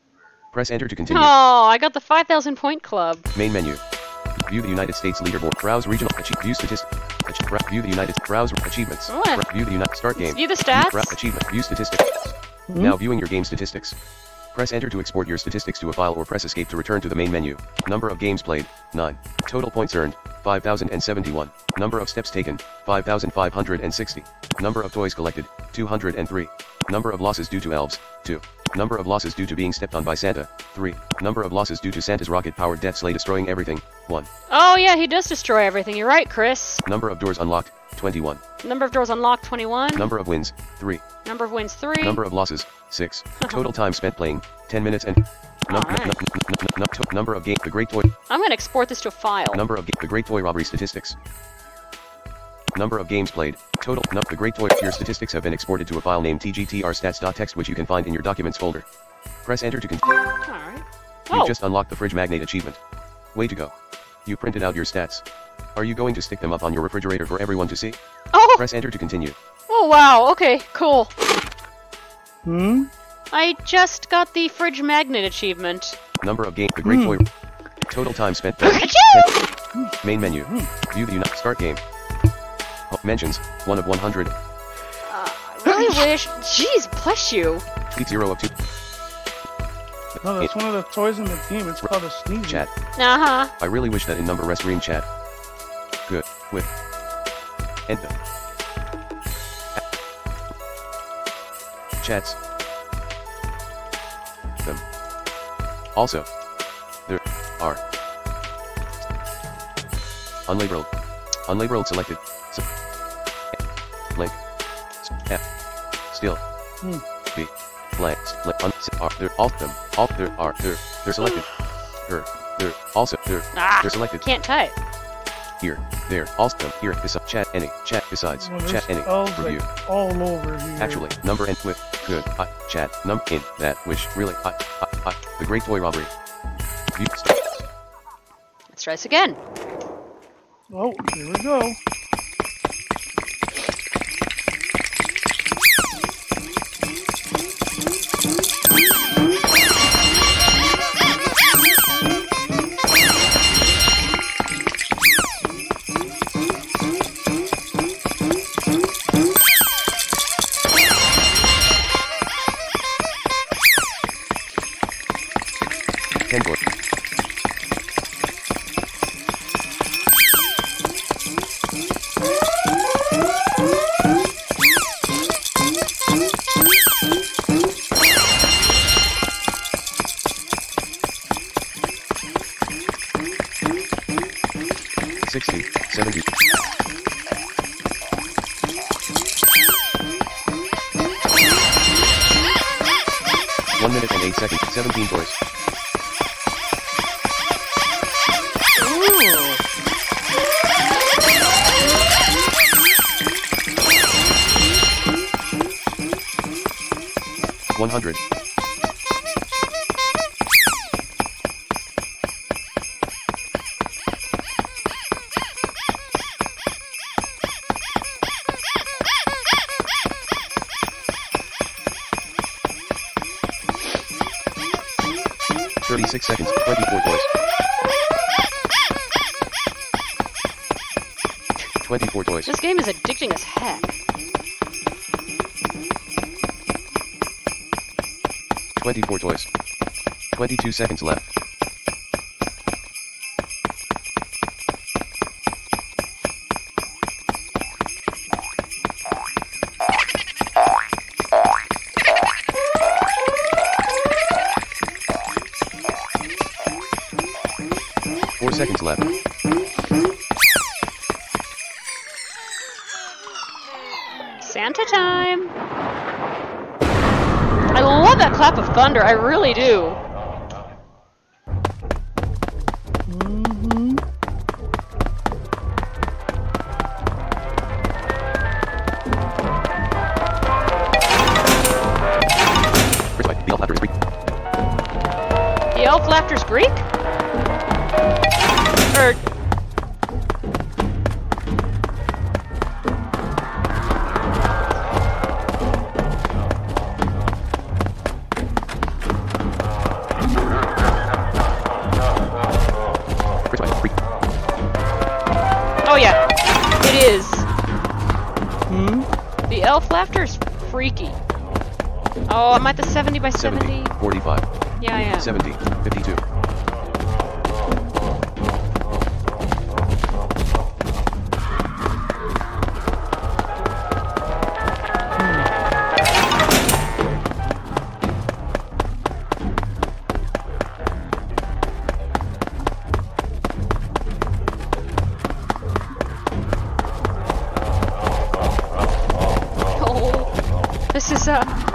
Press enter to continue. Oh, I got the 5,000 Point Club. Main menu. View the United States leaderboard. Browse regional. View statistics. View the United States. Browse achievements. What? View the United Start game. View the stats. Achievement. View statistics. Mm-hmm. Now viewing your game statistics. Press enter to export your statistics to a file or press escape to return to the main menu. Number of games played, 9. Total points earned, 5,071. Number of steps taken, 5,560. Number of toys collected, 203. Number of losses due to elves, 2. Number of losses due to being stepped on by Santa, 3. Number of losses due to Santa's rocket-powered death sleigh destroying everything, 1. Oh yeah, he does destroy everything, you're right, Chris. Number of doors unlocked, 21. Number of doors unlocked, 21. Number of wins, 3. Number of wins, 3. Number of losses, 6. Total time spent playing, 10 minutes and... Number of game, the Great Toy... I'm gonna export this to a file. Number of the Great Toy Robbery statistics. Number of games played, total... the Great Toy... Your statistics have been exported to a file named TGTRstats.txt which you can find in your documents folder. Press enter to continue. Alright. Oh. You've just unlocked the Fridge Magnate achievement. Way to go. You printed out your stats. Are you going to stick them up on your refrigerator for everyone to see? Oh! Press enter to continue. Oh wow, okay, cool. Hmm? I just got the Fridge Magnet achievement. Number of games, the Great Toy... Total time spent... Main menu. View the United Start game. Mentions, 1 of 100. I really wish... Jeez, bless you. 0 of 2. No, that's one of the toys in the game. It's called a sneeze. Chat. Uh-huh. I really wish that in number Restream chat. Good. With. Enter. Chats. Them. Also. There. Are. Unlabeled. Unlabeled selected. Link. F. Still. B. Blanks. Are there all them? All there are there. They're selected. There also there. They're selected. Can't type. Here, there, also them. Here is chat any chat besides chat any review like all over here. Actually, number and with good chat num in that which really the Great Toy Robbery. View start. Let's try this again. Oh, here we go. Seconds, 24 toys. 24 toys. This game is addicting as heck. 24 toys. 22 seconds left. Seconds left. 7 I love that clap of thunder. I really do. The elf laughter is Greek. The elf laughter is Greek? Laughter is freaky. Oh, I'm at the 70 by 70. 70 45. Yeah, I am. 70, 52.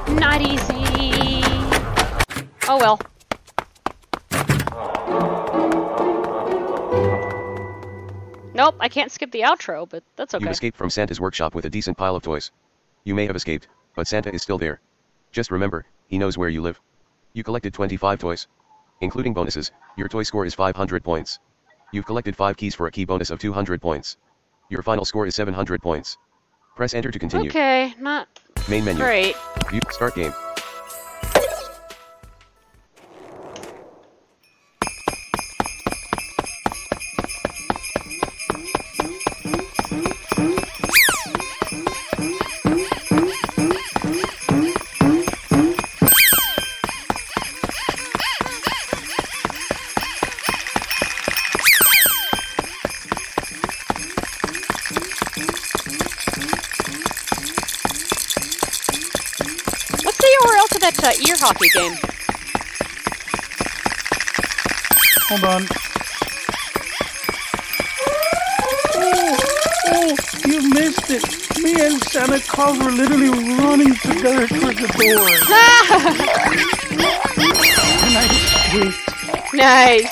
Not easy. Oh well. Nope, I can't skip the outro, but that's okay. You escaped from Santa's workshop with a decent pile of toys. You may have escaped, but Santa is still there. Just remember, he knows where you live. You collected 25 toys. Including bonuses, your toy score is 500 points. You've collected 5 keys for a key bonus of 200 points. Your final score is 700 points. Press enter to continue. Okay, not... Main menu. Great. View, start game. Ear hockey game. Hold on. Oh, you missed it. Me and Santa Claus were literally running together towards the door. Nice. Nice.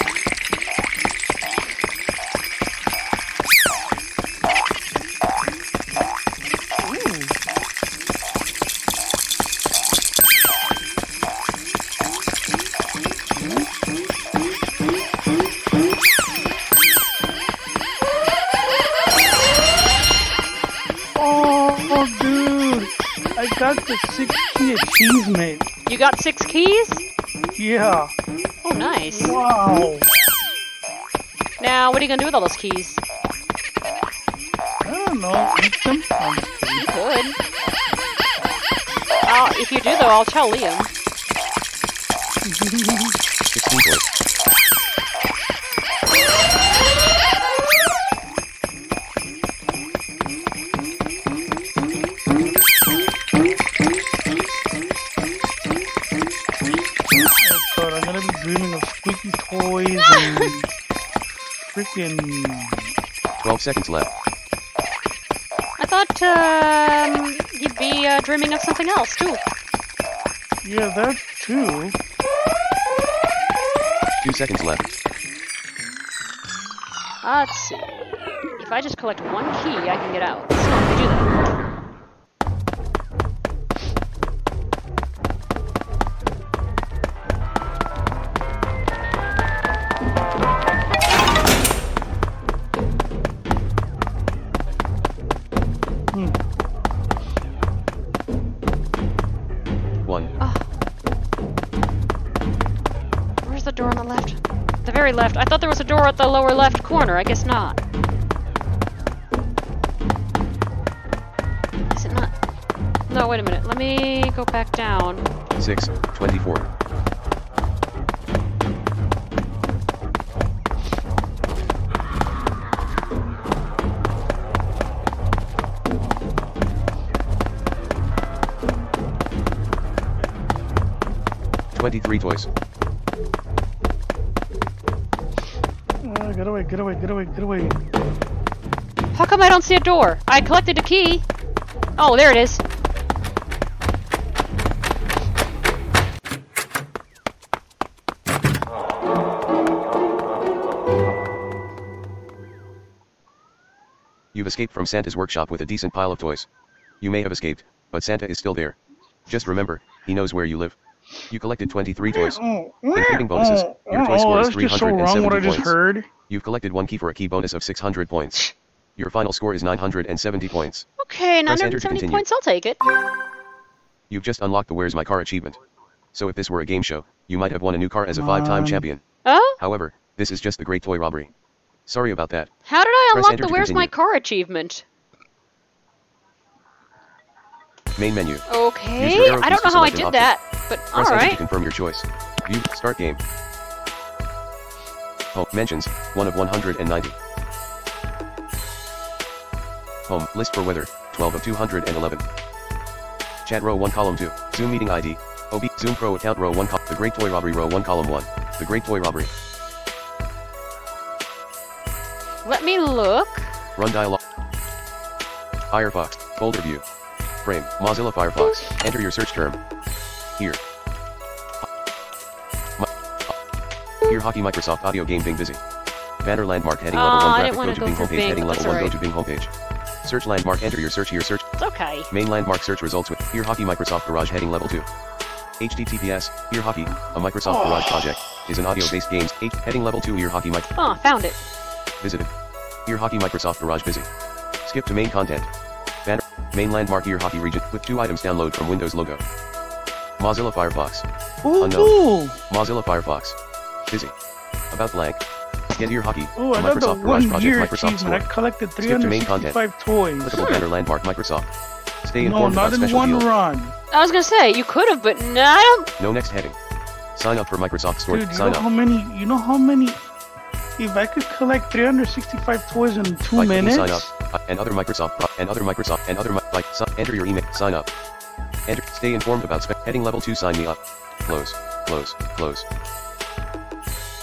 Achievement. You got 6 keys? Yeah. Oh, nice. Wow. Now, what are you going to do with all those keys? I don't know. Eat them. You could. If you do, though, I'll tell Liam. 16 points. Freaking 12 seconds left. I thought you'd be dreaming of something else too. Yeah, that too. 2 seconds left. Let's see. If I just collect 1 key, I can get out. So let me do that. Left. I thought there was a door at the lower left corner. I guess not. No, wait a minute. Let me go back down. 6:24. $23 toys. Get away, get away, get away, get away. How come I don't see a door? I collected a key. Oh, there it is. You've escaped from Santa's workshop with a decent pile of toys. You may have escaped, but Santa is still there. Just remember, he knows where you live. You collected 23 toys, including bonuses. Your toy score is 370 points. You've collected one key for a key bonus of 600 points. Your final score is 970 points. Okay, 970 points, I'll take it. You've just unlocked the Where's My Car achievement. So if this were a game show, you might have won a new car as a 5-time champion. Oh? However, this is just the Great Toy Robbery. Sorry about that. How did I unlock the Where's My Car achievement? Main menu. Okay, I don't know how I did that, but alright. Confirm your choice. View, start game. Home, mentions, 1 of 190. Home, list for weather, 12 of 211. Chat row 1 column 2, Zoom meeting ID, OB, Zoom Pro account row 1, The Great Toy Robbery row 1 column 1, The Great Toy Robbery. Let me look. Run dialog. Firefox, folder view. Frame, Mozilla Firefox. Enter your search term. Ear. Ear Hockey Microsoft Audio Game Bing Busy. Banner landmark heading level 1 graphic go to Bing homepage heading level 1 go to Bing homepage. Search landmark enter your search ear search. It's okay. Main landmark search results with Ear Hockey Microsoft Garage heading level 2. HTTPS, Ear Hockey, a Microsoft Garage project, is an audio-based games, heading level 2 Ear Hockey Mic. Oh, found it. Visited. Ear Hockey Microsoft Garage Busy. Skip to main content. Banner. Main landmark Ear Hockey region with 2 items download from Windows logo. Mozilla Firefox. Ooh, unknown. Ooh. Mozilla Firefox. Busy. About blank. Get Ear Hockey. Ooh, I Microsoft Garage Project Microsoft Store. I collected 365 toys. Clickable banner landmark Microsoft. Stay informed about special deals. No, not in one run. I was gonna say you could have, but no. I don't. No next heading. Sign up for Microsoft Store. Dude, sign up. You know how many? If I could collect 365 toys in 2 minutes. Sign up. And other Microsoft. And other Microsoft. And other like. Enter your email. Sign up. Enter. Stay informed about heading level 2. Sign me up. Close. Close. Close.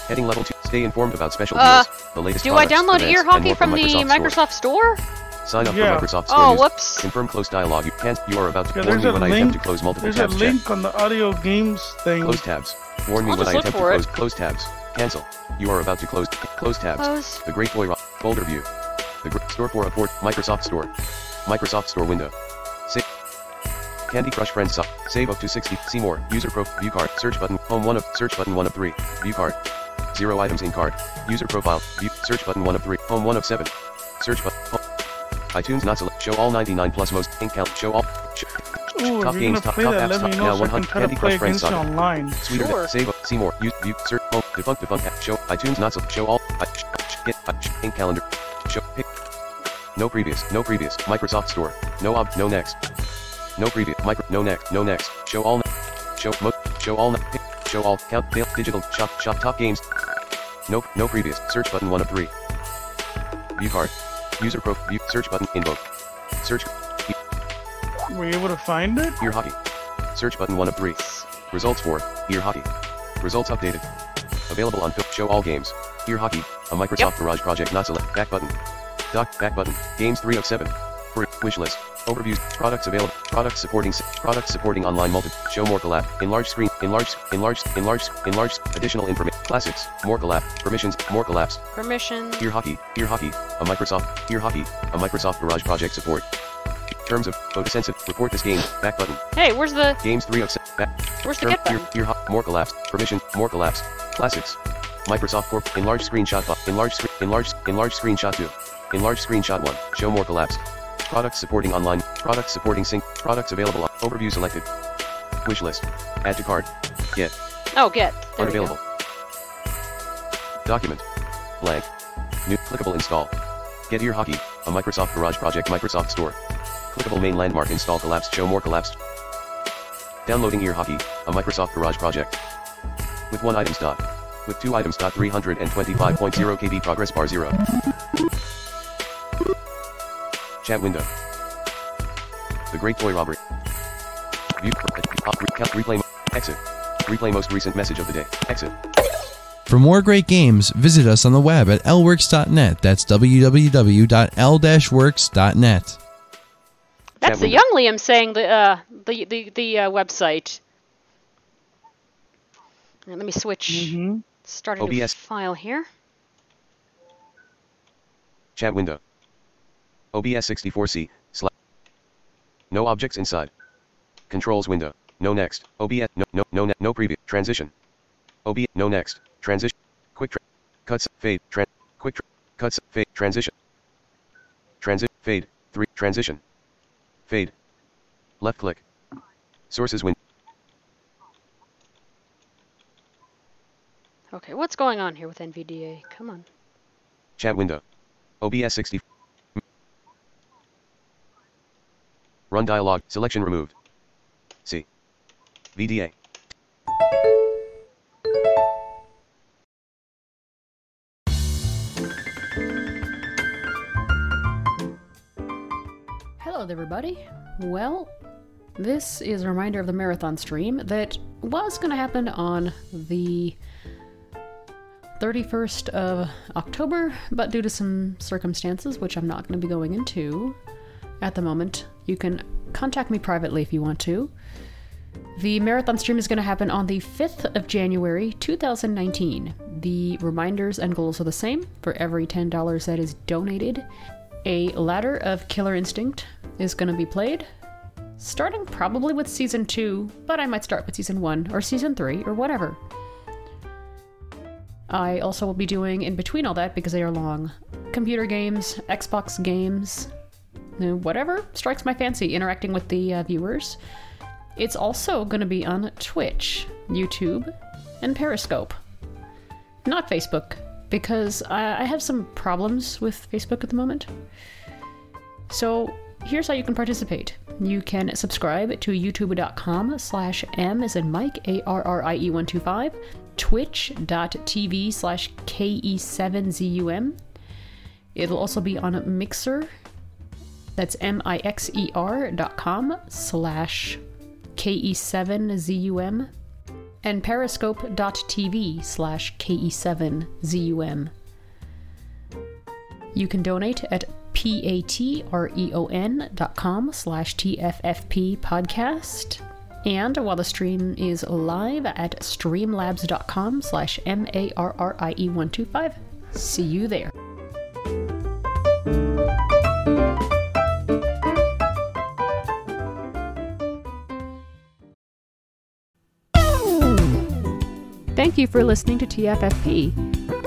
Heading level 2. Stay informed about special deals. The latest. Do products, I download events, Ear Hockey from the Microsoft Store? Sign up for Microsoft Store. Oh, whoops. Confirm close dialog. You can't. You are about to warn me when I attempt to close multiple tabs. There's a link on the audio games thing. Close tabs. Warn me when I attempt to close. Close tabs. Cancel. You are about to close. Close tabs. Close. The Great Toy Robbery. Folder view. The Store for a port. Microsoft Store. Microsoft Store window. Candy Crush Friends Sub. Save up to 60. See more. User profile. View card. Search button. Home 1 of. Search button 1 of 3. View card. 0 items in card. User profile. View. Search button 1 of 3. Home 1 of 7. Search button. Home. iTunes not select. Show all 99 plus most. Ink count. Show all. Ooh, top games, top apps, top now 100 Candy Crush Friends online. Sweeter. Sure. Save up. See more. Use view. Search home. Defunct app. Show iTunes not select. Show all. Ink calendar. Show pick. No previous. No previous. Microsoft Store. No ob. No next. No previous. Micro. No next. No next. Show all. Show mo. Show all. Pick. Show all. Count. Fail. Digital. Shop. Shop. Top games. Nope. No previous. Search button 1 of 3. View card. User pro. View. Search button. Invoke. Search. Were you able to find it? Ear Hockey. Search button 1 of 3. Results for Ear Hockey. Results updated. Available on show all games. Ear Hockey, a Microsoft Garage project not select. Back button. Doc. Back button. Games 3 of 7. Free. Wish list. Overviews. Products available. Products supporting. Products supporting online multi. Show more collab. Enlarge screen. Enlarge. Additional information. Classics. More collab. Permissions. More collapse. Permissions. Ear Hockey. Ear Hockey, a Microsoft. Ear Hockey, a Microsoft Garage project support. Terms of photosensitive. Report this game. Back button. Hey, where's the games 3 of 7? Back. Where's the get button? Ear more collapse. Permissions. More collapse. Classics. Microsoft Corp. Enlarge screenshot. Enlarge screenshot 2. Enlarge screenshot 1. Show more collapse. Products supporting online. Products supporting sync. Products available. On. Overview selected. Wish list. Add to card. Get. Oh, get. Card available. Go. Document. Blank. New. Clickable install. Get Ear Hockey, a Microsoft Garage project. Microsoft Store. Clickable main landmark install collapsed. Show more collapsed. Downloading Ear Hockey, a Microsoft Garage project. With one item stock. With two items stock 325.0 KB progress bar 0. Chat window. The Great Toy Robbery. View. Replay. Exit. Replay most recent message of the day. Exit. For more great games, visit us on the web at lworks.net. That's www.l-works.net. That's the young Liam saying the website. Now, let me switch. Mm-hmm. Start a new file here. Chat window. OBS 64C. No objects inside. Controls window. No next. OBS. No preview. Transition. OBS. No next. Transition. Quick. Cuts. Fade. Quick. Cuts. Fade. Transition. Transit. Fade. 3. Transition. Fade. Left click. Sources window. Okay, what's going on here with NVDA? Come on. Chat window. OBS 64. Run dialog. Selection removed. C. VDA. Hello, everybody. Well, this is a reminder of the marathon stream that was going to happen on the 31st of October, but due to some circumstances, which I'm not going to be going into at the moment, you can contact me privately if you want to. The marathon stream is going to happen on the 5th of January, 2019. The reminders and goals are the same. For every $10 that is donated, a ladder of Killer Instinct is going to be played, starting probably with Season 2, but I might start with Season 1 or Season 3 or whatever. I also will be doing, in between all that, because they are long, computer games, Xbox games, whatever strikes my fancy, interacting with the viewers. It's also going to be on Twitch, YouTube, and Periscope. Not Facebook, because I have some problems with Facebook at the moment. So here's how you can participate. You can subscribe to youtube.com/M as in Mike, ARRIE 125, twitch.tv/KE7ZUM. It'll also be on Mixer. That's mixer.com/KE7ZUM and periscope.tv/KE7ZUM. You can donate at patreon.com/TFFP podcast. And while the stream is live at streamlabs.com/MARRIE125. See you there. Thank you for listening to TFFP.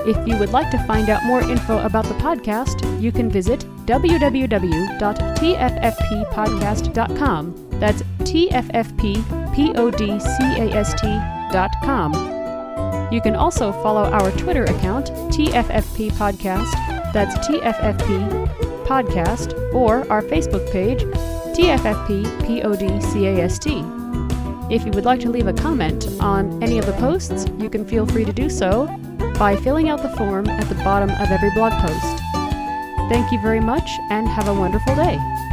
If you would like to find out more info about the podcast, you can visit www.tffppodcast.com. That's TFFPPodcast.com. You can also follow our Twitter account, TFFP Podcast, that's TFFP Podcast, or our Facebook page, TFFP Podcast. If you would like to leave a comment on any of the posts, you can feel free to do so by filling out the form at the bottom of every blog post. Thank you very much and have a wonderful day.